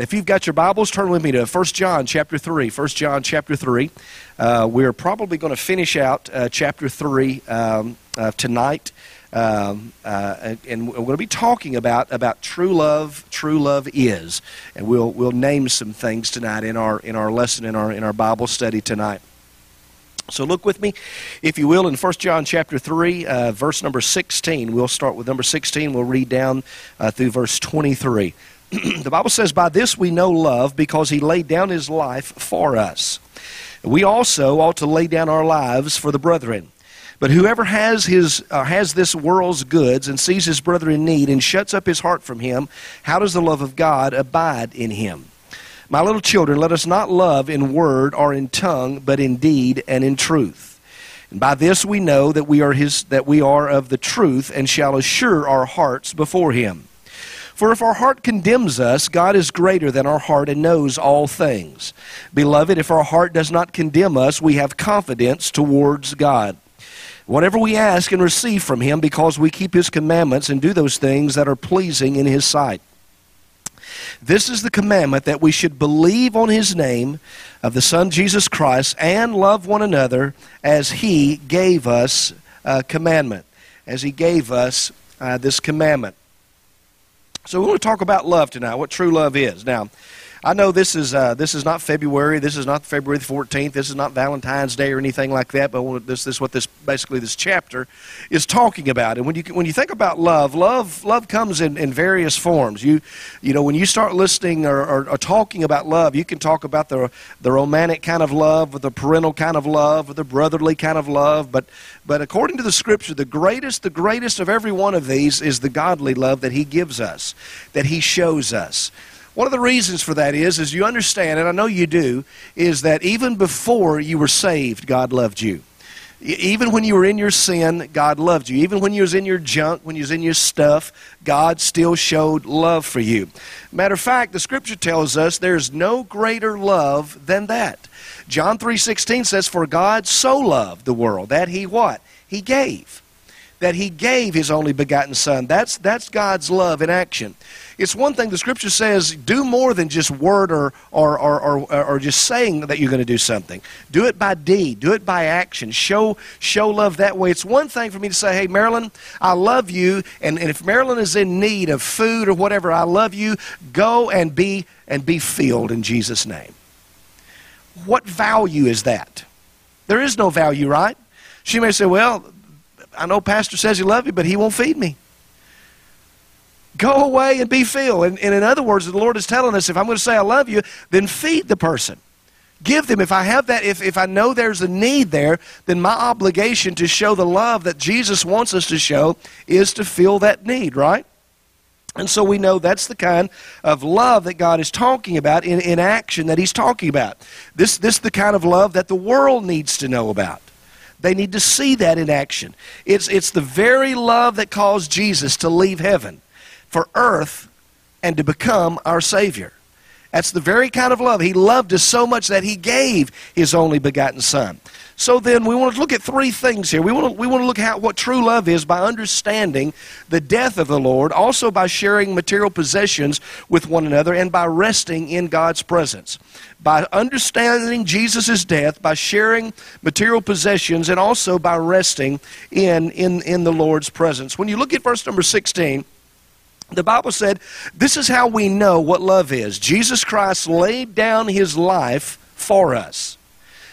If you've got your Bibles, turn with me to 1 John chapter 3. 1 John chapter 3. We're probably going to finish out chapter 3 tonight. And we're going to be talking about true love. True love is, and we'll name some things tonight in our lesson in our Bible study tonight. So look with me, if you will, in 1 John chapter 3, verse number 16. We'll start with number 16. We'll read down through verse 23. The Bible says, "By this we know love, because he laid down his life for us. We also ought to lay down our lives for the brethren. But whoever has this world's goods and sees his brother in need and shuts up his heart from him, how does the love of God abide in him? My little children, let us not love in word or in tongue, but in deed and in truth. And by this we know that we are of the truth, and shall assure our hearts before him. For if our heart condemns us, God is greater than our heart and knows all things. Beloved, if our heart does not condemn us, we have confidence towards God. Whatever we ask and receive from him, because we keep his commandments and do those things that are pleasing in his sight. This is the commandment, that we should believe on his name of the Son Jesus Christ, and love one another as he gave us commandment." As he gave us this commandment. So we want to talk about love tonight, what true love is. Now, I know this is not February. This is not February the 14th. This is not Valentine's Day or anything like that. But this chapter is talking about. And when you think about love comes in various forms. You know, when you start listening or talking about love, you can talk about the romantic kind of love, or the parental kind of love, or the brotherly kind of love. But according to the Scripture, the greatest of every one of these is the godly love that he gives us, that he shows us. One of the reasons for that is you understand, and I know you do, is that even before you were saved, God loved you. Even when you were in your sin, God loved you. Even when you was in your junk, when you was in your stuff, God still showed love for you. Matter of fact, the Scripture tells us there's no greater love than that. John 3:16 says, "For God so loved the world that he" what? "He gave." That he gave his only begotten Son. That's God's love in action. It's one thing the Scripture says, do more than just word or just saying that you're going to do something. Do it by deed. Do it by action. Show love that way. It's one thing for me to say, hey, Marilyn, I love you, and if Marilyn is in need of food or whatever, I love you, go and be filled in Jesus' name. What value is that? There is no value, right? She may say, well, I know Pastor says he loves you, but he won't feed me. Go away and be filled. And in other words, the Lord is telling us, if I'm going to say I love you, then feed the person. Give them. If I have that, if I know there's a need there, then my obligation to show the love that Jesus wants us to show is to fill that need, right? And so we know that's the kind of love that God is talking about in action that he's talking about. This is the kind of love that the world needs to know about. They need to see that in action. It's the very love that caused Jesus to leave heaven for earth and to become our Savior. That's the very kind of love. He loved us so much that he gave his only begotten Son. So then we want to look at three things here. We want to look at what true love is by understanding the death of the Lord, also by sharing material possessions with one another, and by resting in God's presence. By understanding Jesus' death, by sharing material possessions, and also by resting in the Lord's presence. When you look at verse number 16, the Bible said, this is how we know what love is. Jesus Christ laid down his life for us.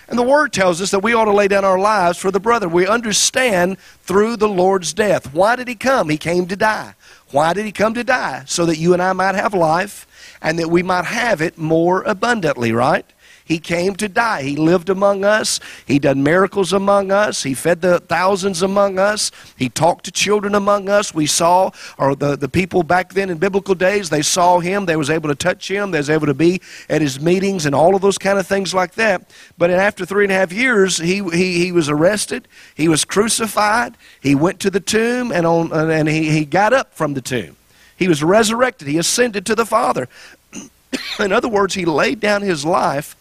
And the Word tells us that we ought to lay down our lives for the brethren. We understand through the Lord's death. Why did he come? He came to die. Why did he come to die? So that you and I might have life, and that we might have it more abundantly, right? He came to die. He lived among us. He done miracles among us. He fed the thousands among us. He talked to children among us. We saw, or the people back then in biblical days, they saw him. They was able to touch him. They was able to be at his meetings and all of those kind of things like that. But after 3.5 years, he was arrested. He was crucified. He went to the tomb, and he got up from the tomb. He was resurrected. He ascended to the Father. In other words, he laid down his life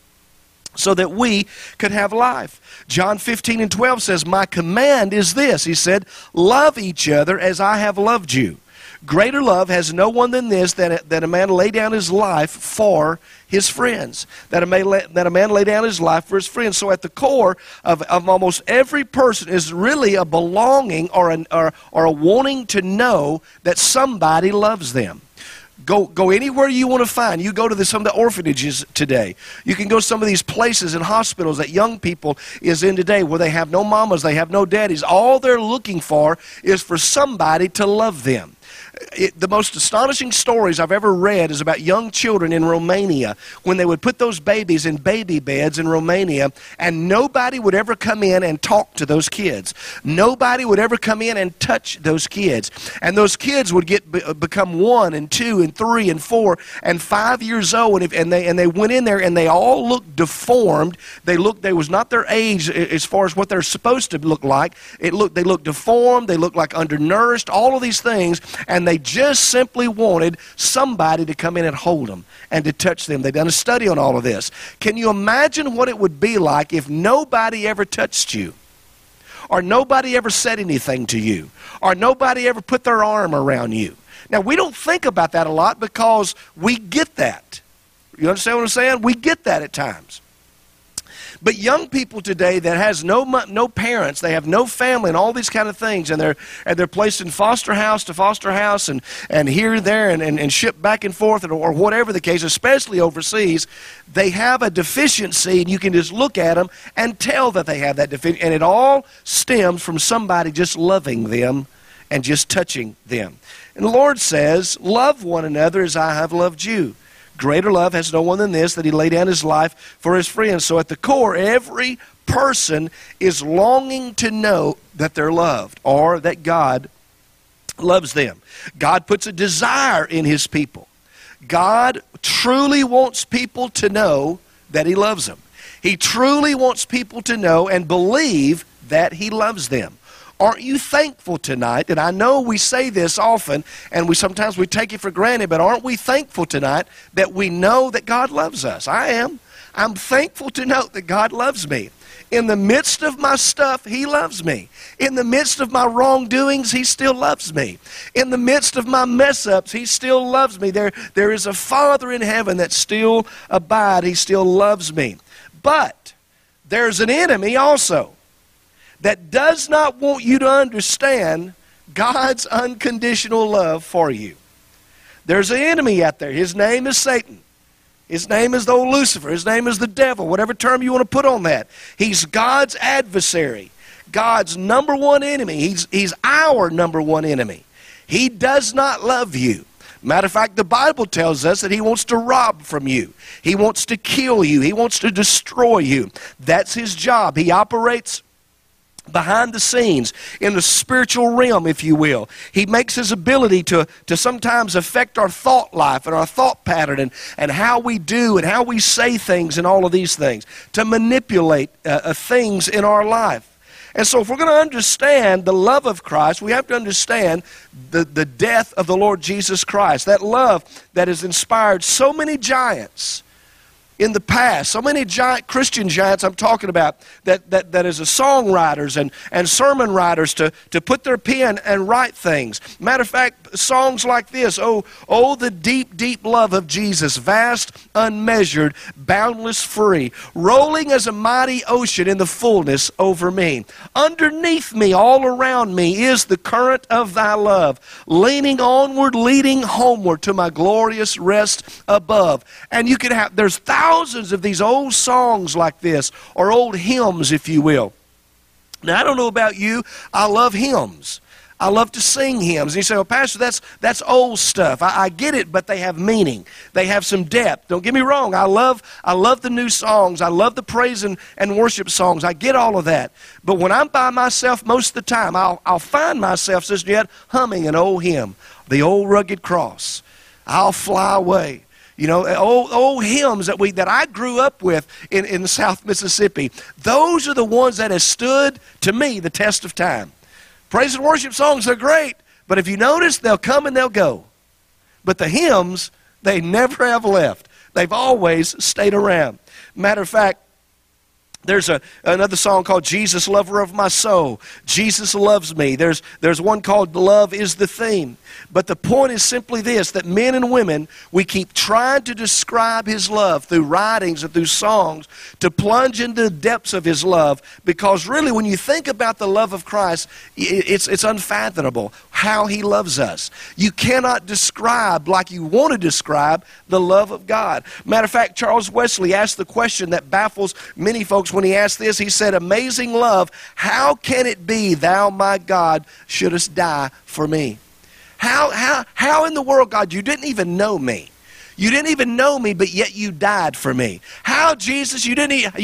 so that we could have life. John 15:12 says, "My command is this." He said, "Love each other as I have loved you. Greater love has no one than this, that a man lay down his life for his friends. That a man lay down his life for his friends. So at the core of almost every person is really a belonging or a wanting to know that somebody loves them. Go anywhere you want to find. You go to some of the orphanages today. You can go to some of these places and hospitals that young people is in today where they have no mamas, they have no daddies. All they're looking for is for somebody to love them. The most astonishing stories I've ever read is about young children in Romania when they would put those babies in baby beds in Romania, and nobody would ever come in and talk to those kids. Nobody would ever come in and touch those kids. And those kids would become 1 and 2 and 3 and 4 and 5 years old, and they went in there and they all looked deformed. They was not their age as far as what they're supposed to look like. They looked deformed. They looked like undernourished, all of these things, and they just simply wanted somebody to come in and hold them and to touch them. They've done a study on all of this. Can you imagine what it would be like if nobody ever touched you? Or nobody ever said anything to you? Or nobody ever put their arm around you? Now, we don't think about that a lot because we get that. You understand what I'm saying? We get that at times. But young people today that has no parents, they have no family and all these kind of things, and they're placed in foster house to foster house and here and there and shipped back and forth or whatever the case, especially overseas, they have a deficiency, and you can just look at them and tell that they have that deficiency. And it all stems from somebody just loving them and just touching them. And the Lord says, love one another as I have loved you. Greater love has no one than this, that he lay down his life for his friends. So at the core, every person is longing to know that they're loved or that God loves them. God puts a desire in his people. God truly wants people to know that he loves them. He truly wants people to know and believe that he loves them. Aren't you thankful tonight? And I know we say this often, and sometimes we take it for granted, but aren't we thankful tonight that we know that God loves us? I am. I'm thankful to know that God loves me. In the midst of my stuff, he loves me. In the midst of my wrongdoings, he still loves me. In the midst of my mess-ups, he still loves me. There is a Father in heaven that still abides. He still loves me. But there's an enemy also that does not want you to understand God's unconditional love for you. There's an enemy out there. His name is Satan. His name is the old Lucifer. His name is the devil, whatever term you want to put on that. He's God's adversary, God's number one enemy. He's our number one enemy. He does not love you. Matter of fact, the Bible tells us that he wants to rob from you. He wants to kill you. He wants to destroy you. That's his job. He operates behind the scenes, in the spiritual realm, if you will. He makes his ability to sometimes affect our thought life and our thought pattern and how we do and how we say things and all of these things, to manipulate things in our life. And so if we're going to understand the love of Christ, we have to understand the death of the Lord Jesus Christ, that love that has inspired so many giants in the past, so many Christian giants I'm talking about that is a songwriters and sermon writers to put their pen and write things. Matter of fact, songs like this, oh, the deep, deep love of Jesus, vast, unmeasured, boundless, free, rolling as a mighty ocean in the fullness over me. Underneath me, all around me, is the current of thy love, leaning onward, leading homeward to my glorious rest above. And you can have, there's thousands of these old songs like this, or old hymns, if you will. Now, I don't know about you, I love hymns. I love to sing hymns. And you say, well, Pastor, that's old stuff. I get it, but they have meaning. They have some depth. Don't get me wrong. I love the new songs. I love the praise and worship songs. I get all of that. But when I'm by myself most of the time, I'll find myself, Sister Jed, humming an old hymn, the old rugged cross. I'll fly away. You know, old hymns that I grew up with in South Mississippi. Those are the ones that have stood, to me, the test of time. Praise and worship songs are great, but if you notice, they'll come and they'll go. But the hymns, they never have left. They've always stayed around. Matter of fact, There's another song called Jesus, Lover of My Soul. Jesus loves me. There's one called Love is the Theme. But the point is simply this, that men and women, we keep trying to describe His love through writings and through songs to plunge into the depths of His love, because really when you think about the love of Christ, it's unfathomable how He loves us. You cannot describe like you want to describe the love of God. Matter of fact, Charles Wesley asked the question that baffles many folks when he asked this. He said, "Amazing love, how can it be thou, my God, shouldest die for me?" How in the world, God, you didn't even know me. You didn't even know me, but yet you died for me. How, Jesus, you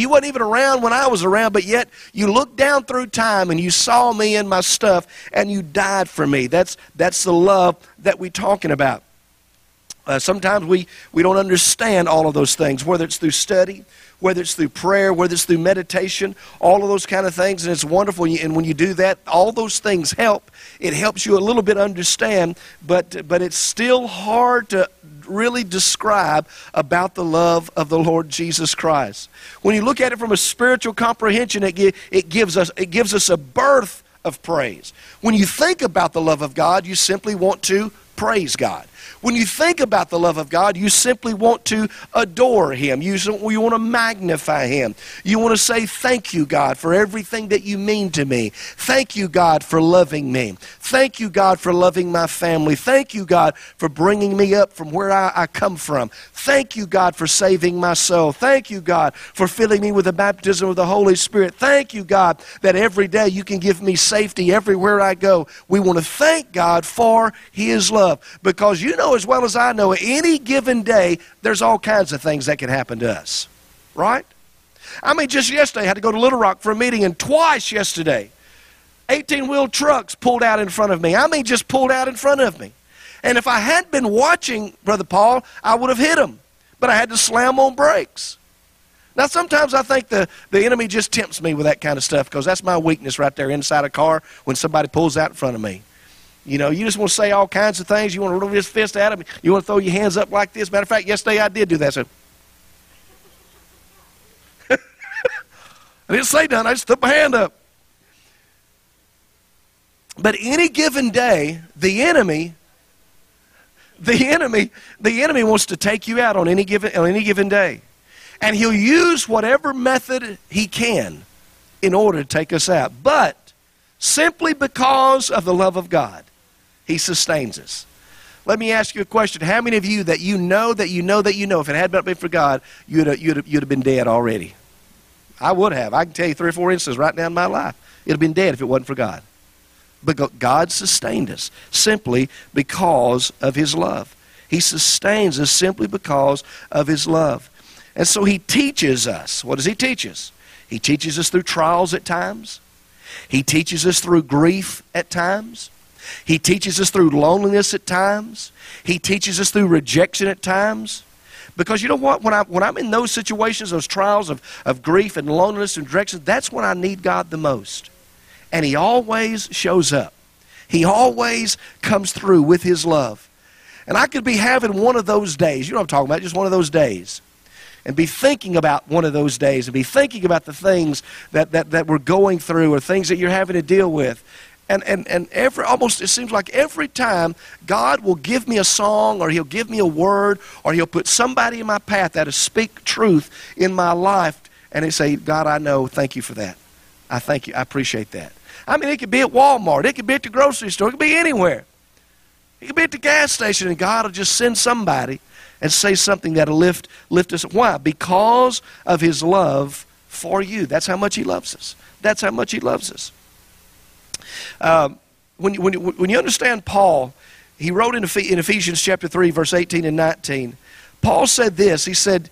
weren't even around when I was around, but yet you looked down through time and you saw me and my stuff and you died for me. That's the love that we're talking about. Sometimes we don't understand all of those things, whether it's through study, whether it's through prayer, whether it's through meditation, all of those kind of things, and it's wonderful. And when you do that, all those things help. It helps you a little bit understand, but it's still hard to really describe about the love of the Lord Jesus Christ. When you look at it from a spiritual comprehension, it gives us a birth of praise. When you think about the love of God, you simply want to praise God. When you think about the love of God, you simply want to adore Him. You want to magnify Him. You want to say, thank you, God, for everything that you mean to me. Thank you, God, for loving me. Thank you, God, for loving my family. Thank you, God, for bringing me up from where I come from. Thank you, God, for saving my soul. Thank you, God, for filling me with the baptism of the Holy Spirit. Thank you, God, that every day you can give me safety everywhere I go. We want to thank God for His love, because you know as well as I know, any given day, there's all kinds of things that can happen to us, right? I mean, just yesterday, I had to go to Little Rock for a meeting, and twice yesterday, 18-wheel trucks pulled out in front of me. I mean, just pulled out in front of me. And if I hadn't been watching, Brother Paul, I would have hit them, but I had to slam on brakes. Now, sometimes I think the enemy just tempts me with that kind of stuff, because that's my weakness right there inside a car when somebody pulls out in front of me. You know, you just want to say all kinds of things. You want to rub this fist at him. You want to throw your hands up like this. Matter of fact, yesterday I did do that. So I didn't say nothing. I just put my hand up. But any given day, the enemy wants to take you out on any given day, and he'll use whatever method he can in order to take us out. But simply because of the love of God, He sustains us. Let me ask you a question. How many of you that you know, if it had not been for God, you'd have been dead already? I would have. I can tell you 3 or 4 instances right now in my life. It would have been dead if it wasn't for God. But God sustained us simply because of His love. He sustains us simply because of His love. And so He teaches us. What does He teach us? He teaches us through trials at times. He teaches us through grief at times. He teaches us through loneliness at times. He teaches us through rejection at times. Because you know what? When I'm in those situations, those trials of grief and loneliness and rejection, that's when I need God the most. And He always shows up. He always comes through with His love. And I could be having one of those days. You know what I'm talking about, just one of those days. And be thinking about one of those days, and be thinking about the things that we're going through or things that you're having to deal with. And almost it seems like every time God will give me a song, or He'll give me a word, or He'll put somebody in my path that'll speak truth in my life, and they say, God, I know, thank you for that. I thank you. I appreciate that. I mean, it could be at Walmart. It could be at the grocery store. It could be anywhere. It could be at the gas station, and God will just send somebody and say something that'll lift us. Why? Because of His love for you. That's how much He loves us. That's how much He loves us. When you understand Paul, he wrote in Ephesians chapter 3, verse 18 and 19, Paul said this. He said,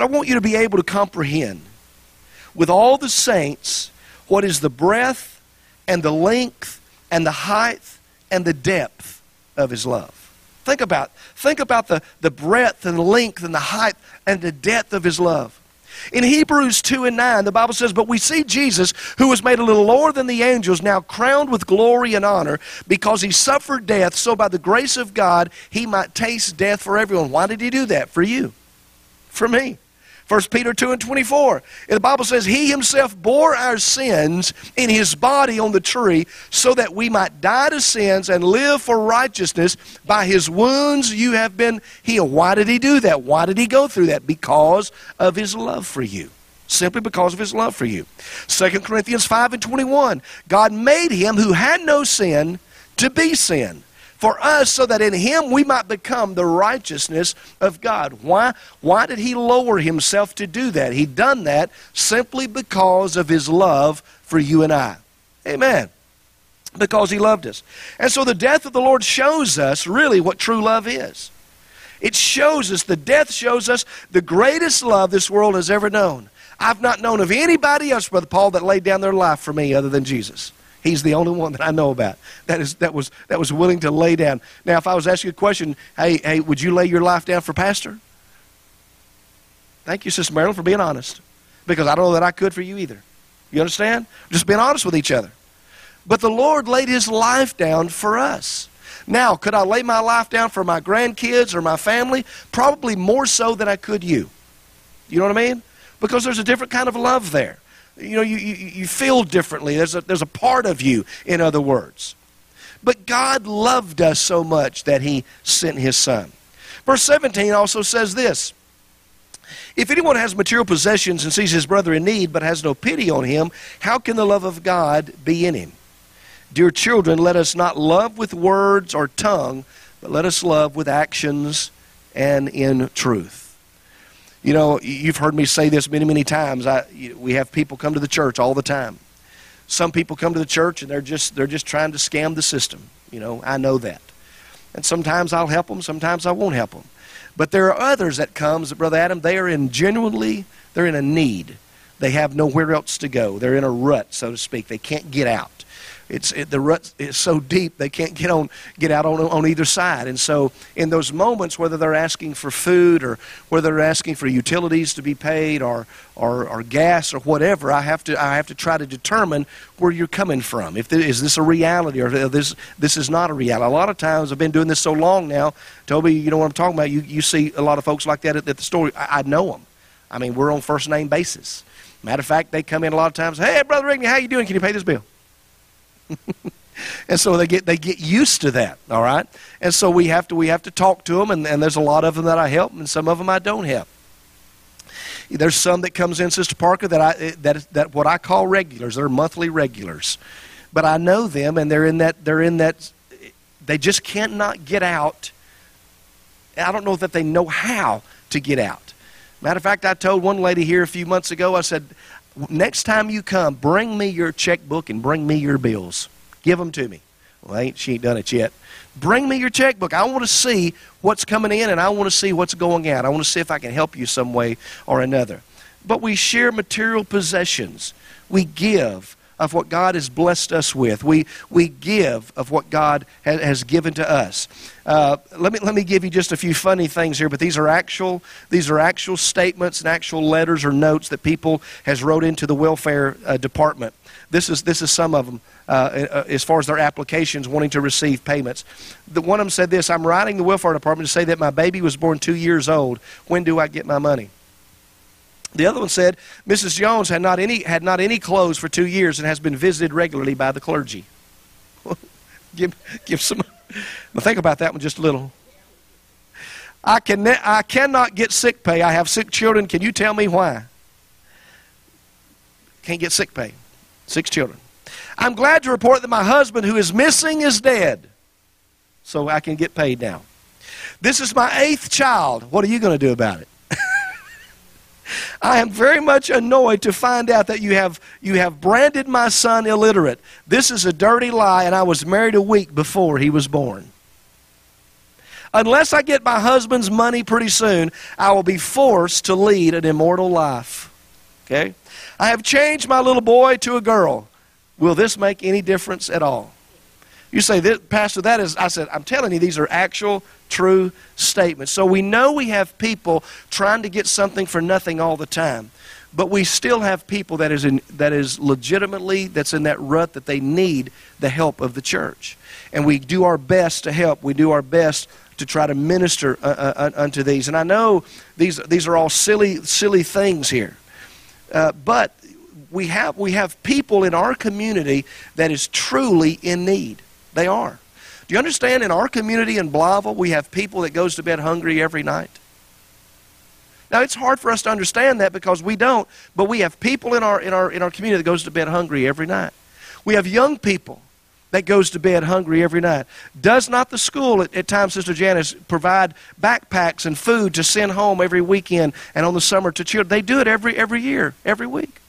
I want you to be able to comprehend with all the saints what is the breadth and the length and the height and the depth of His love. Think about the breadth and the length and the height and the depth of His love. In Hebrews 2 and 9, the Bible says, but we see Jesus, who was made a little lower than the angels, now crowned with glory and honor, because He suffered death, so by the grace of God, He might taste death for everyone. Why did He do that? For you, for me. 1 Peter 2:24. The Bible says, He Himself bore our sins in His body on the tree so that we might die to sins and live for righteousness. By His wounds you have been healed. Why did He do that? Why did He go through that? Because of His love for you. Simply because of His love for you. 2 Corinthians 5:21. God made Him who had no sin to be sin for us, so that in Him we might become the righteousness of God. Why did He lower Himself to do that? He done that simply because of His love for you and I. Amen. Because He loved us. And so the death of the Lord shows us really what true love is. It shows us, the death shows us the greatest love this world has ever known. I've not known of anybody else, Brother Paul, that laid down their life for me other than Jesus. He's the only one that I know about that was willing to lay down. Now, if I was asking a question, hey, would you lay your life down for Pastor? Thank you, Sister Marilyn, for being honest, because I don't know that I could for you either. You understand? Just being honest with each other. But the Lord laid His life down for us. Now, could I lay my life down for my grandkids or my family? Probably more so than I could you. You know what I mean? Because there's a different kind of love there. You know, you feel differently. There's a part of you, in other words. But God loved us so much that He sent His Son. Verse 17 also says this. If anyone has material possessions and sees his brother in need but has no pity on him, how can the love of God be in him? Dear children, let us not love with words or tongue, but let us love with actions and in truth. You know, you've heard me say this many, many times. We have people come to the church all the time. Some people come to the church and they're just trying to scam the system. You know, I know that. And sometimes I'll help them, sometimes I won't help them. But there are others that comes, Brother Adam, they're in a need. They have nowhere else to go. They're in a rut, so to speak. They can't get out. The rut is so deep they can't get out on either side. And so in those moments, whether they're asking for food or whether they're asking for utilities to be paid or gas or whatever, I have to try to determine where you're coming from. Is this a reality or this is not a reality? A lot of times, I've been doing this so long now, Toby, you know what I'm talking about. You see a lot of folks like that at the store. I know them. I mean, we're on first name basis. Matter of fact, they come in a lot of times. Hey, Brother Rigney, how you doing? Can you pay this bill? And so they get used to that, all right? And so we have to talk to them, and there's a lot of them that I help, and some of them I don't help. There's some that comes in, Sister Parker, that what I call regulars. They're monthly regulars, but I know them, and they're in that they just cannot get out. I don't know that they know how to get out. Matter of fact, I told one lady here a few months ago. I said, next time you come, bring me your checkbook and bring me your bills. Give them to me. Well, she ain't done it yet. Bring me your checkbook. I want to see what's coming in, and I want to see what's going out. I want to see if I can help you some way or another. But we share material possessions. We give of what God has blessed us with. We give of what God has given to us. Let me give you just a few funny things here, but these are actual statements and actual letters or notes that people has wrote into the welfare department. This is some of them as far as their applications wanting to receive payments. One of them said this: I'm writing the welfare department to say that my baby was born 2 years old. When do I get my money? The other one said, Mrs. Jones had not any clothes for 2 years and has been visited regularly by the clergy. give some. Now think about that one just a little. I cannot get sick pay. I have sick children. Can you tell me why? Can't get sick pay. 6 children. I'm glad to report that my husband, who is missing, is dead, so I can get paid now. This is my 8th child. What are you going to do about it? I am very much annoyed to find out that you have branded my son illiterate. This is a dirty lie, and I was married a week before he was born. Unless I get my husband's money pretty soon, I will be forced to lead an immoral life. Okay? I have changed my little boy to a girl. Will this make any difference at all? You say, Pastor, that is, I said, I'm telling you, these are actual true statements. So we know we have people trying to get something for nothing all the time, but we still have people that's in that rut that they need the help of the church. And we do our best to help. We do our best to try to minister unto these. And I know these are all silly things here, but we have people in our community that is truly in need. They are. Do you understand? In our community in Blava, we have people that goes to bed hungry every night. Now it's hard for us to understand that because we don't, but we have people in our community that goes to bed hungry every night. We have young people that goes to bed hungry every night. Does not the school at times, Sister Janice, provide backpacks and food to send home every weekend and on the summer to children? They do it every year, every week.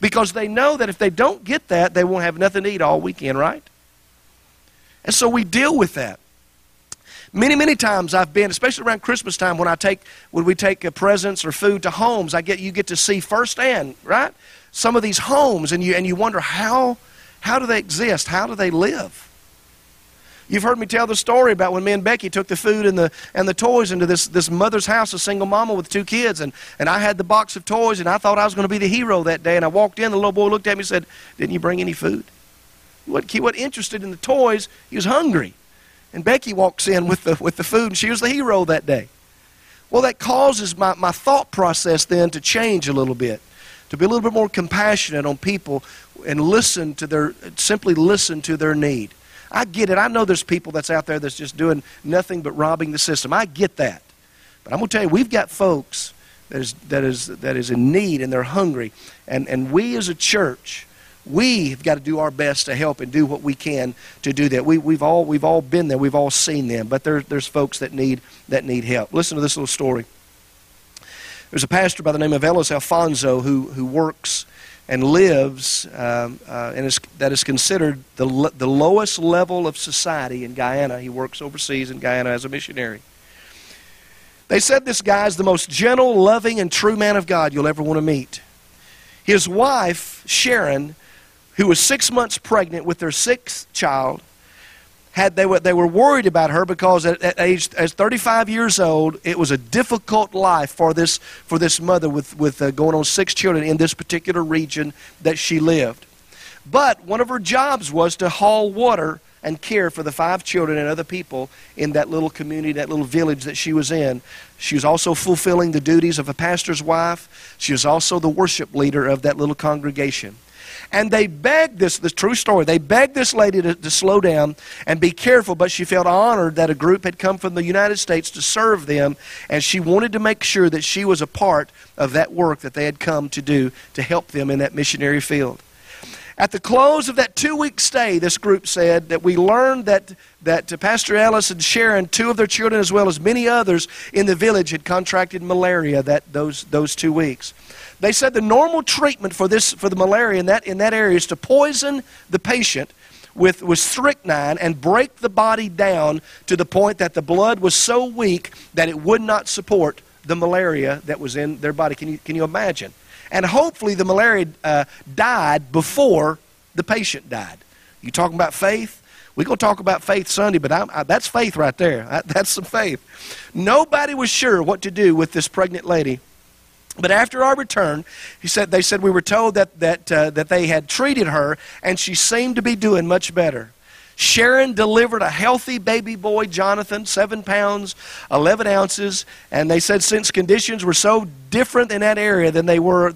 Because they know that if they don't get that, they won't have nothing to eat all weekend, right? And so we deal with that. Many, many times I've been, especially around Christmas time, when we take presents or food to homes, you get to see firsthand, right? Some of these homes, and you wonder how do they exist? How do they live? You've heard me tell the story about when me and Becky took the food and the toys into this mother's house, a single mama with two kids, and I had the box of toys, and I thought I was going to be the hero that day, and I walked in, the little boy looked at me and said, "Didn't you bring any food?" He wasn't interested in the toys, he was hungry. And Becky walks in with the food, and she was the hero that day. Well, that causes my thought process then to change a little bit, to be a little bit more compassionate on people and simply listen to their need. I get it. I know there's people that's out there that's just doing nothing but robbing the system. I get that. But I'm going to tell you, we've got folks that is in need and they're hungry. And we as a church, we have got to do our best to help and do what we can to do that. We've all been there. We've all seen them. But there's folks that need help. Listen to this little story. There's a pastor by the name of Ellis Alfonso who works and lives that is considered the lowest level of society in Guyana. He works overseas in Guyana as a missionary. They said this guy is the most gentle, loving, and true man of God you'll ever want to meet. His wife, Sharon, who was 6 months pregnant with their sixth child, they were worried about her because at 35 years old, it was a difficult life for this mother with going on 6 children in this particular region that she lived. But one of her jobs was to haul water and care for the 5 children and other people in that little community, that little village that she was in. She was also fulfilling the duties of a pastor's wife. She was also the worship leader of that little congregation. And they begged this true story, they begged this lady to slow down and be careful, but she felt honored that a group had come from the United States to serve them, and she wanted to make sure that she was a part of that work that they had come to do to help them in that missionary field. At the close of that 2-week stay, this group said that we learned that Pastor Ellis and Sharon, 2 of their children as well as many others in the village, had contracted malaria those 2 weeks. They said the normal treatment for the malaria in that area is to poison the patient with strychnine and break the body down to the point that the blood was so weak that it would not support the malaria that was in their body. Can you imagine? And hopefully the malaria died before the patient died. You talking about faith? We're going to talk about faith Sunday, but that's faith right there. That's some faith. Nobody was sure what to do with this pregnant lady. But after our return, they said we were told that they had treated her, and she seemed to be doing much better. Sharon delivered a healthy baby boy, Jonathan, 7 pounds, 11 ounces, and they said since conditions were so different in that area than they were,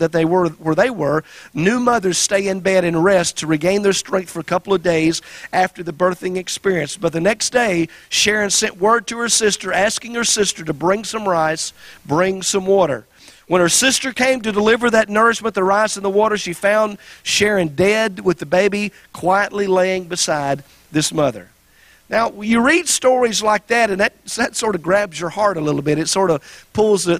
new mothers stay in bed and rest to regain their strength for a couple of days after the birthing experience. But the next day, Sharon sent word to her sister, asking her sister to bring some rice, bring some water. When her sister came to deliver that nourishment, the rice and the water, she found Sharon dead with the baby quietly laying beside this mother. Now, you read stories like that, and that sort of grabs your heart a little bit. It sort of pulls the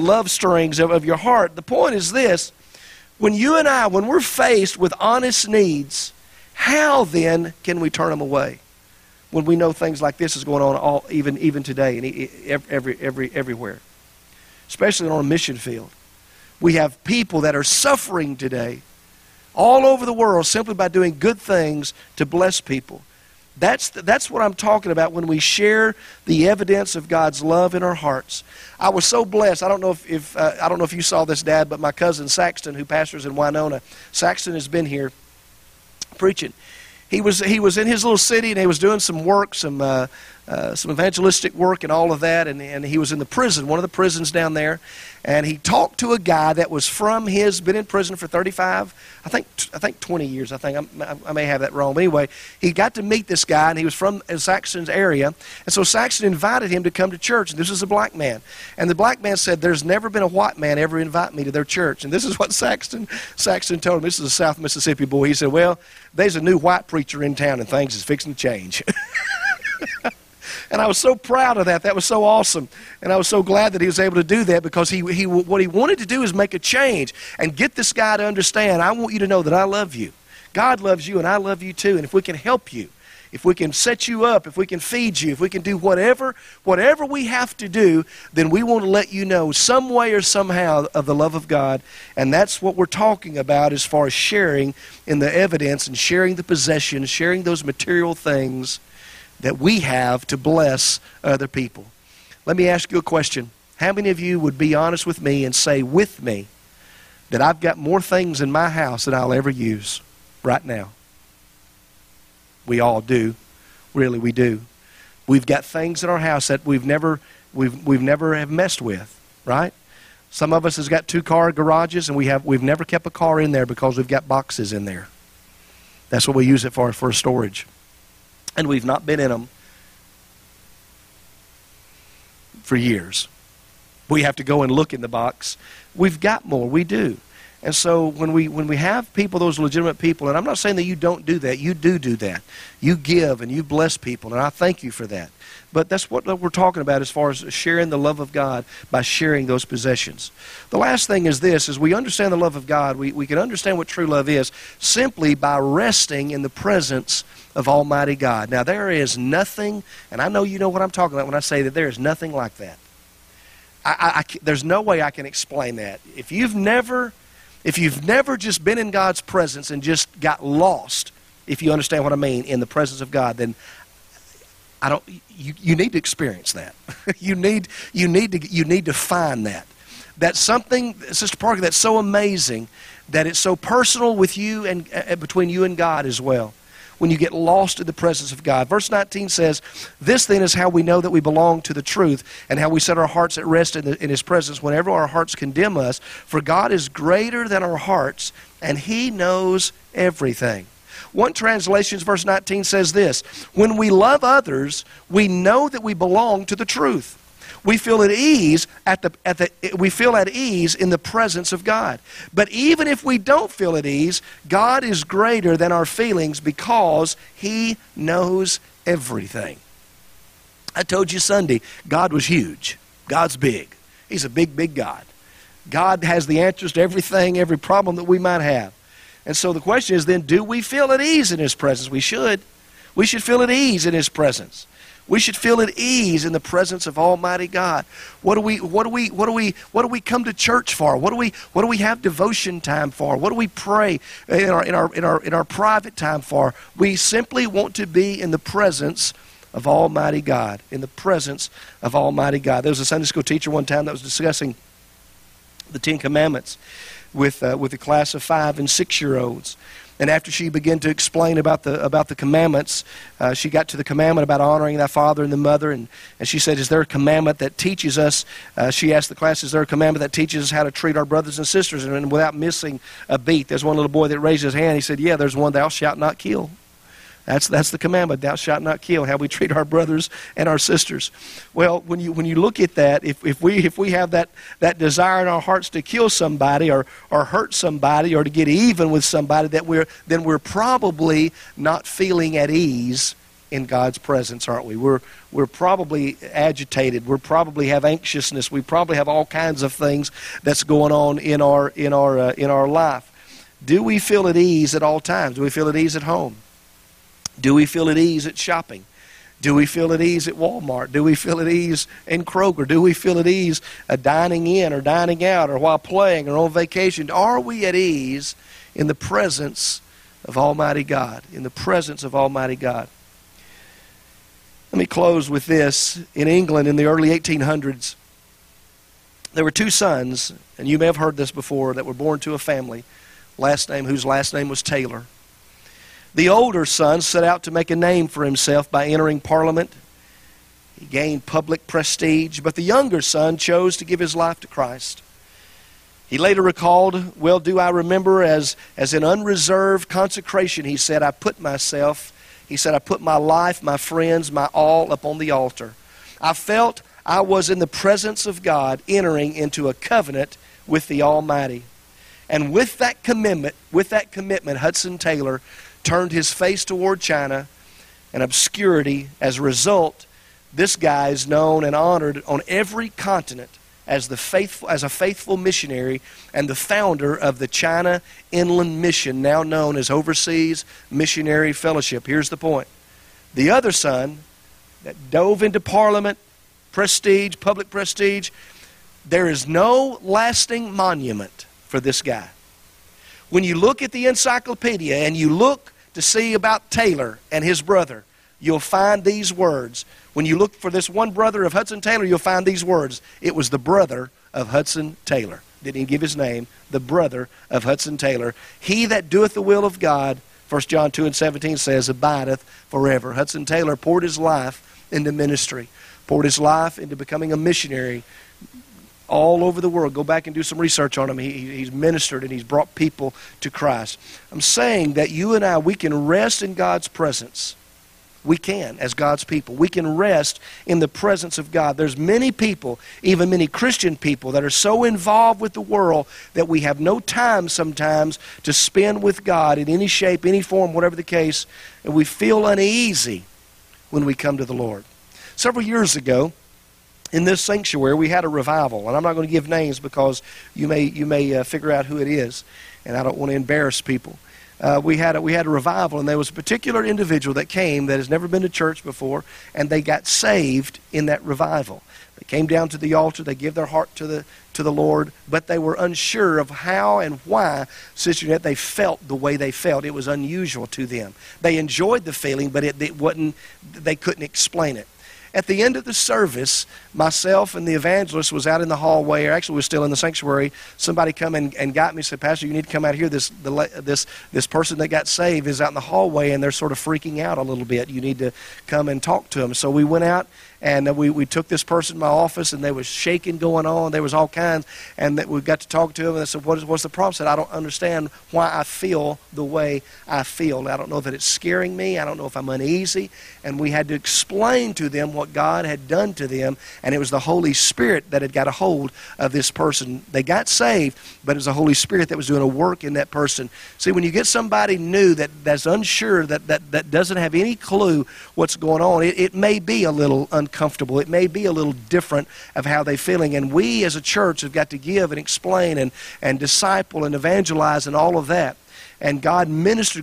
love strings of your heart. The point is this. When you and I, when we're faced with honest needs, how then can we turn them away when we know things like this is going on even today and everywhere? Especially on a mission field. We have people that are suffering today all over the world simply by doing good things to bless people. That's what I'm talking about when we share the evidence of God's love in our hearts. I was so blessed. I don't know if you saw this, Dad, but my cousin Saxton, who pastors in Winona, Saxton has been here preaching. He was in his little city and he was doing some work, some some evangelistic work and all of that, and he was in the prison, one of the prisons down there, and he talked to a guy that was from his, been in prison for 35, I think 20 years, I may have that wrong, but anyway, he got to meet this guy, and he was from Saxton's area, and so Saxton invited him to come to church, and this is a black man, and the black man said, there's never been a white man ever invite me to their church, and this is what Saxton told him. This is a South Mississippi boy. He said, well, there's a new white preacher in town, and things is fixing to change. And I was so proud of that. That was so awesome. And I was so glad that he was able to do that, because he what he wanted to do is make a change and get this guy to understand, I want you to know that I love you. God loves you, and I love you too. And if we can help you, if we can set you up, if we can feed you, if we can do whatever we have to do, then we want to let you know some way or somehow of the love of God. And that's what we're talking about as far as sharing in the evidence and sharing the possessions, sharing those material things that we have to bless other people. Let me ask you a question. How many of you would be honest with me and say with me that I've got more things in my house than I'll ever use right now? We all do. Really, we do. We've got things in our house that we've never have messed with, right? Some of us has got two car garages, and we've never kept a car in there because we've got boxes in there. That's what we use it for storage. And we've not been in them for years. We have to go and look in the box. We've got more. We do. And so when we have people, those legitimate people, and I'm not saying that you don't do that. You do that. You give and you bless people, and I thank you for that. But that's what we're talking about as far as sharing the love of God by sharing those possessions. The last thing is this, is we understand the love of God. We can understand what true love is simply by resting in the presence of Almighty God. Now, there is nothing, and I know you know what I'm talking about when I say that there is nothing like that. There's no way I can explain that. If you've never just been in God's presence and just got lost, if you understand what I mean, in the presence of God, then you need to experience that. you need to find that. That's something, Sister Parker, that's so amazing that it's so personal with you and between you and God as well. When you get lost in the presence of God. Verse 19 says, this then is how we know that we belong to the truth, and how we set our hearts at rest in His presence whenever our hearts condemn us. For God is greater than our hearts, and He knows everything. One translation, verse 19, says this, when we love others, we know that we belong to the truth. We feel at ease in the presence of God. But even if we don't feel at ease, God is greater than our feelings because He knows everything. I told you Sunday, God was huge. God's big. He's a big, big God. God has the answers to everything, every problem that we might have. And so the question is then, do we feel at ease in His presence? We should. We should feel at ease in His presence. We should feel at ease in the presence of Almighty God. What do we come to church for? What do we have devotion time for? What do we pray in our private time for? We simply want to be in the presence of Almighty God. In the presence of Almighty God. There was a Sunday school teacher one time that was discussing the Ten Commandments with a class of 5- and 6-year-olds. And after she began to explain about the commandments, she got to the commandment about honoring thy father and the mother. And she said, is there a commandment that teaches us? She asked the class, is there a commandment that teaches us how to treat our brothers and sisters? And without missing a beat, there's one little boy that raised his hand. He said, yeah, there's one, thou shalt not kill. That's the commandment, thou shalt not kill, how we treat our brothers and our sisters. Well, when you look at that, if we have that desire in our hearts to kill somebody or hurt somebody or to get even with somebody, then we're probably not feeling at ease in God's presence, aren't we? We're probably agitated. We probably have anxiousness. We probably have all kinds of things that's going on in our life. Do we feel at ease at all times? Do we feel at ease at home? Do we feel at ease at shopping? Do we feel at ease at Walmart? Do we feel at ease in Kroger? Do we feel at ease dining in or dining out or while playing or on vacation? Are we at ease in the presence of Almighty God? In the presence of Almighty God. Let me close with this. In England in the early 1800s, there were two sons, and you may have heard this before, that were born to a family whose last name was Taylor. The older son set out to make a name for himself by entering Parliament He gained public prestige, but the younger son chose to give his life to Christ. He later recalled, well, do I remember as an unreserved consecration, he said, I put my life, my friends, my all upon the altar. I felt I was in the presence of God, entering into a covenant with the Almighty. And with that commitment, Hudson Taylor turned his face toward China and obscurity. As a result, this guy is known and honored on every continent as a faithful missionary and the founder of the China Inland Mission, now known as Overseas Missionary Fellowship. Here's the point. The other son that dove into parliament, prestige, public prestige, there is no lasting monument for this guy. When you look at the encyclopedia and you look to see about Taylor and his brother, you'll find these words. When you look for this one brother of Hudson Taylor, you'll find these words. It was the brother of Hudson Taylor. Didn't he give his name? The brother of Hudson Taylor. He that doeth the will of God, 1 John 2:17 says, abideth forever. Hudson Taylor poured his life into ministry, poured his life into becoming a missionary all over the world. Go back and do some research on him. He's ministered and he's brought people to Christ. I'm saying that you and I, we can rest in God's presence. We can, as God's people. We can rest in the presence of God. There's many people, even many Christian people, that are so involved with the world that we have no time sometimes to spend with God in any shape, any form, whatever the case, and we feel uneasy when we come to the Lord. Several years ago, in this sanctuary, we had a revival, and I'm not going to give names because you may figure out who it is, and I don't want to embarrass people. We had a revival, and there was a particular individual that came that has never been to church before, and they got saved in that revival. They came down to the altar, they gave their heart to the Lord, but they were unsure of how and why, Sister Jeanette, they felt the way they felt. It was unusual to them. They enjoyed the feeling, but they couldn't explain it. At the end of the service, myself and the evangelist was out in the hallway, or actually we were still in the sanctuary. Somebody come and got me and said, Pastor, you need to come out here. This person that got saved is out in the hallway, and they're sort of freaking out a little bit. You need to come and talk to them. So we went out, and we took this person to my office, and there was shaking going on. There was all kinds, and that we got to talk to him. And I said, what's the problem? I said, I don't understand why I feel the way I feel. I don't know that it's scaring me. I don't know if I'm uneasy. And we had to explain to them what God had done to them, and it was the Holy Spirit that had got a hold of this person. They got saved, but it was the Holy Spirit that was doing a work in that person. See, when you get somebody new that's unsure, that doesn't have any clue what's going on, it may be a little uncomfortable. It may be a little different of how they're feeling, and we as a church have got to give and explain and disciple and evangelize and all of that. And God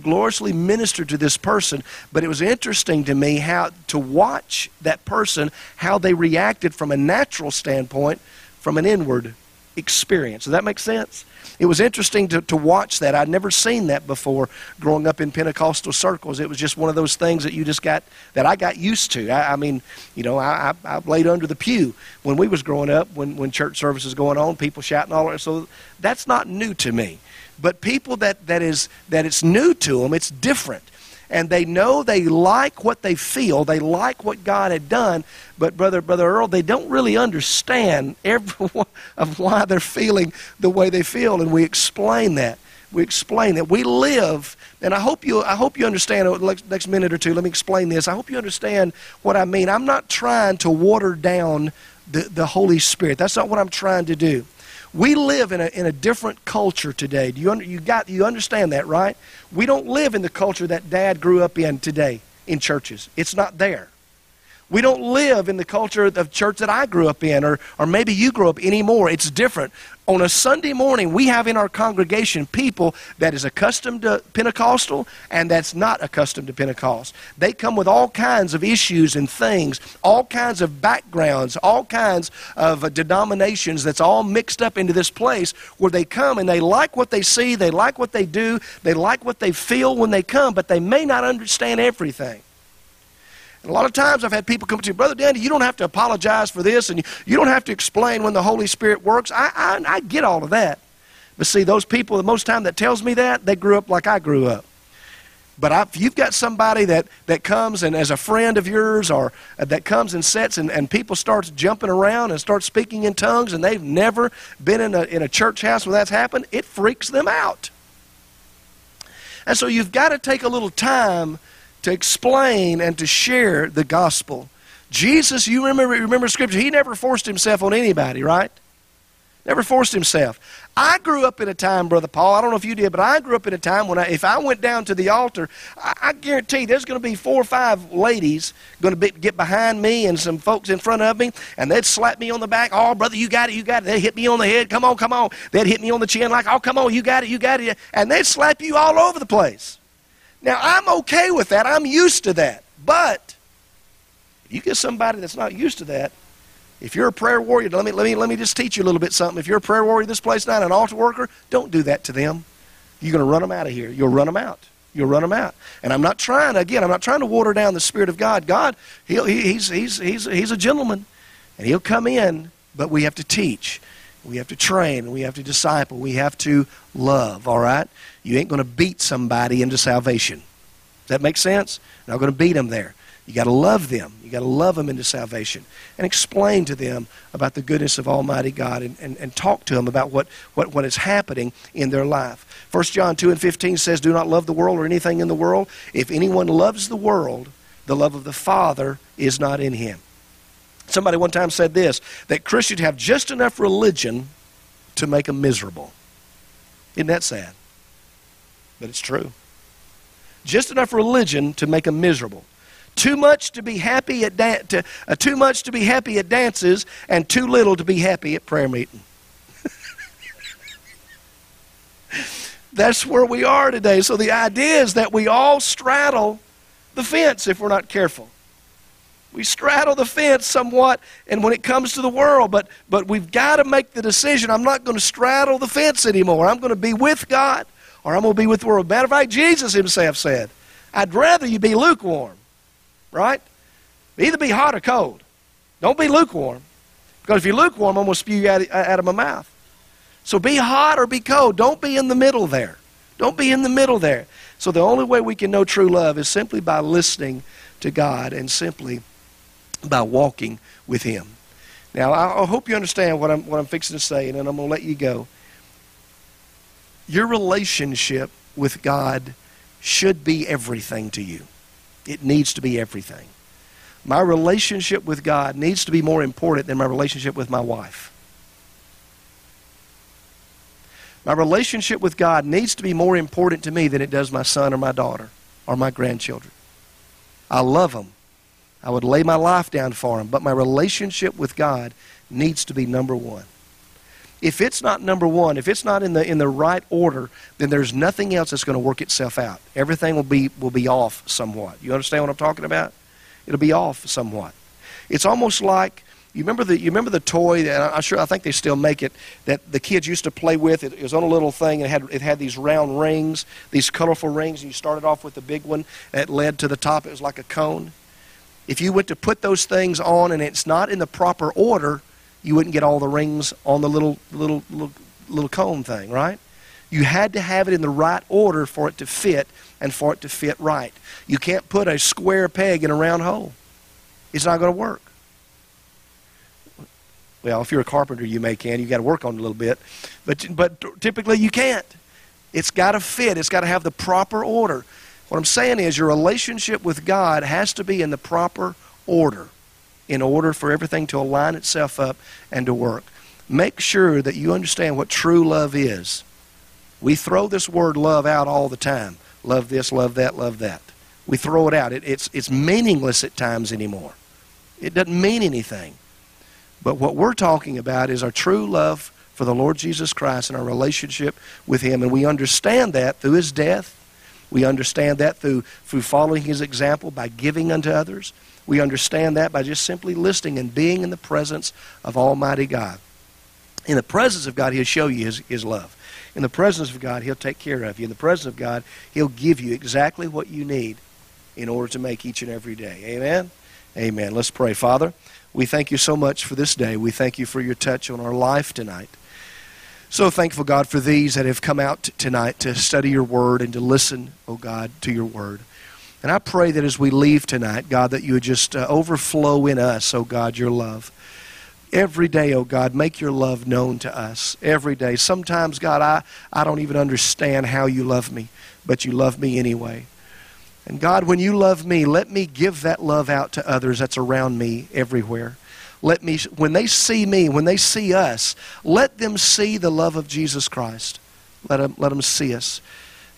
gloriously ministered to this person. But it was interesting to me to watch that person, how they reacted from a natural standpoint, from an inward experience. Does that make sense? It was interesting to watch that. I'd never seen that before growing up in Pentecostal circles. It was just one of those things that I got used to. I laid under the pew when we was growing up, when church service was going on, people shouting all over. So that's not new to me. But people that it's new to them, it's different. And they know they like what they feel. They like what God had done. But Brother Earl, they don't really understand of why they're feeling the way they feel. And we explain that. We live, and I hope you understand. Next minute or two, let me explain this. I hope you understand what I mean. I'm not trying to water down the Holy Spirit. That's not what I'm trying to do. We live in a different culture today. Do you understand that, right? We don't live in the culture that Dad grew up in today in churches. It's not there. We don't live in the culture of church that I grew up in, or maybe you grew up anymore. It's different. On a Sunday morning, we have in our congregation people that is accustomed to Pentecostal and that's not accustomed to Pentecost. They come with all kinds of issues and things, all kinds of backgrounds, all kinds of denominations that's all mixed up into this place where they come and they like what they see, they like what they do, they like what they feel when they come, but they may not understand everything. A lot of times I've had people come to me, Brother Dandy, you don't have to apologize for this, and you don't have to explain when the Holy Spirit works. I get all of that. But see, those people, the most time that tells me that, they grew up like I grew up. But if you've got somebody that comes and as a friend of yours or that comes and sits and people starts jumping around and starts speaking in tongues and they've never been in a church house where that's happened, it freaks them out. And so you've got to take a little time to explain and to share the gospel. Jesus, you remember Scripture, he never forced himself on anybody, right? Never forced himself. I grew up in a time, Brother Paul, I don't know if you did, but I grew up in a time when if I went down to the altar, I guarantee there's going to be 4 or 5 ladies going to get behind me and some folks in front of me, and they'd slap me on the back. Oh, brother, you got it, you got it. They'd hit me on the head. Come on, come on. They'd hit me on the chin like, oh, come on, you got it, you got it. And they'd slap you all over the place. Now, I'm okay with that. I'm used to that. But if you get somebody that's not used to that, if you're a prayer warrior, let me just teach you a little bit something. If you're a prayer warrior this place tonight, an altar worker, don't do that to them. You're going to run them out of here. You'll run them out. You'll run them out. And I'm not trying to water down the Spirit of God. God, he's a gentleman, and he'll come in, but we have to teach. We have to train. We have to disciple. We have to love, all right? You ain't going to beat somebody into salvation. Does that make sense? You're not going to beat them there. You got to love them. You got to love them into salvation and explain to them about the goodness of Almighty God and talk to them about what is happening in their life. 1 John 2:15 says, do not love the world or anything in the world. If anyone loves the world, the love of the Father is not in him. Somebody one time said this, that Christians have just enough religion to make them miserable. Isn't that sad? But it's true. Just enough religion to make them miserable. Too much to be happy at dances, and too little to be happy at prayer meeting. That's where we are today. So the idea is that we all straddle the fence if we're not careful. We straddle the fence somewhat, and when it comes to the world, but we've got to make the decision. I'm not going to straddle the fence anymore. I'm going to be with God, or I'm going to be with the world. Matter of fact, Jesus himself said, "I'd rather you be lukewarm." Right? Either be hot or cold. Don't be lukewarm. Because if you're lukewarm, I'm going to spew you out of my mouth. So be hot or be cold. Don't be in the middle there. Don't be in the middle there. So the only way we can know true love is simply by listening to God and simply by walking with him. Now, I hope you understand what I'm fixing to say, and then I'm going to let you go. Your relationship with God should be everything to you. It needs to be everything. My relationship with God needs to be more important than my relationship with my wife. My relationship with God needs to be more important to me than it does my son or my daughter or my grandchildren. I love them. I would lay my life down for them, but my relationship with God needs to be number one. If it's not number one, if it's not in the right order, then there's nothing else that's going to work itself out. Everything will be off somewhat. You understand what I'm talking about? It'll be off somewhat. It's almost like you remember the toy that I think they still make it, that the kids used to play with. It was on a little thing, and it had these round rings, these colorful rings, and you started off with the big one that led to the top. It was like a cone. If you went to put those things on and it's not in the proper order, you wouldn't get all the rings on the little cone thing, right? You had to have it in the right order for it to fit and for it to fit right. You can't put a square peg in a round hole. It's not going to work. Well, if you're a carpenter, you may can. You've got to work on it a little bit. But typically you can't. It's got to fit. It's got to have the proper order. What I'm saying is your relationship with God has to be in the proper order, in order for everything to align itself up and to work. Make sure that you understand what true love is. We throw this word love out all the time. Love this, love that, love that. We throw it out. It's meaningless at times anymore. It doesn't mean anything. But what we're talking about is our true love for the Lord Jesus Christ and our relationship with him. And we understand that through his death. We understand that through following his example by giving unto others. We understand that by just simply listening and being in the presence of Almighty God. In the presence of God, he'll show you his love. In the presence of God, he'll take care of you. In the presence of God, he'll give you exactly what you need in order to make each and every day. Amen? Amen. Let's pray. Father, we thank you so much for this day. We thank you for your touch on our life tonight. So thankful, God, for these that have come out tonight to study your word and to listen, oh God, to your word. And I pray that as we leave tonight, God, that you would just overflow in us, oh God, your love. Every day, oh God, make your love known to us. Every day. Sometimes, God, I don't even understand how you love me, but you love me anyway. And God, when you love me, let me give that love out to others that's around me everywhere. Let me, when they see us, let them see the love of Jesus Christ. Let them see us.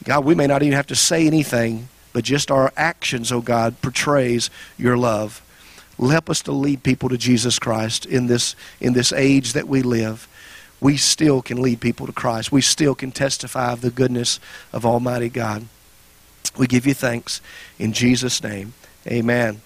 God, we may not even have to say anything, but just our actions, oh God, portrays your love. Help us to lead people to Jesus Christ in this age that we live. We still can lead people to Christ. We still can testify of the goodness of Almighty God. We give you thanks in Jesus' name. Amen.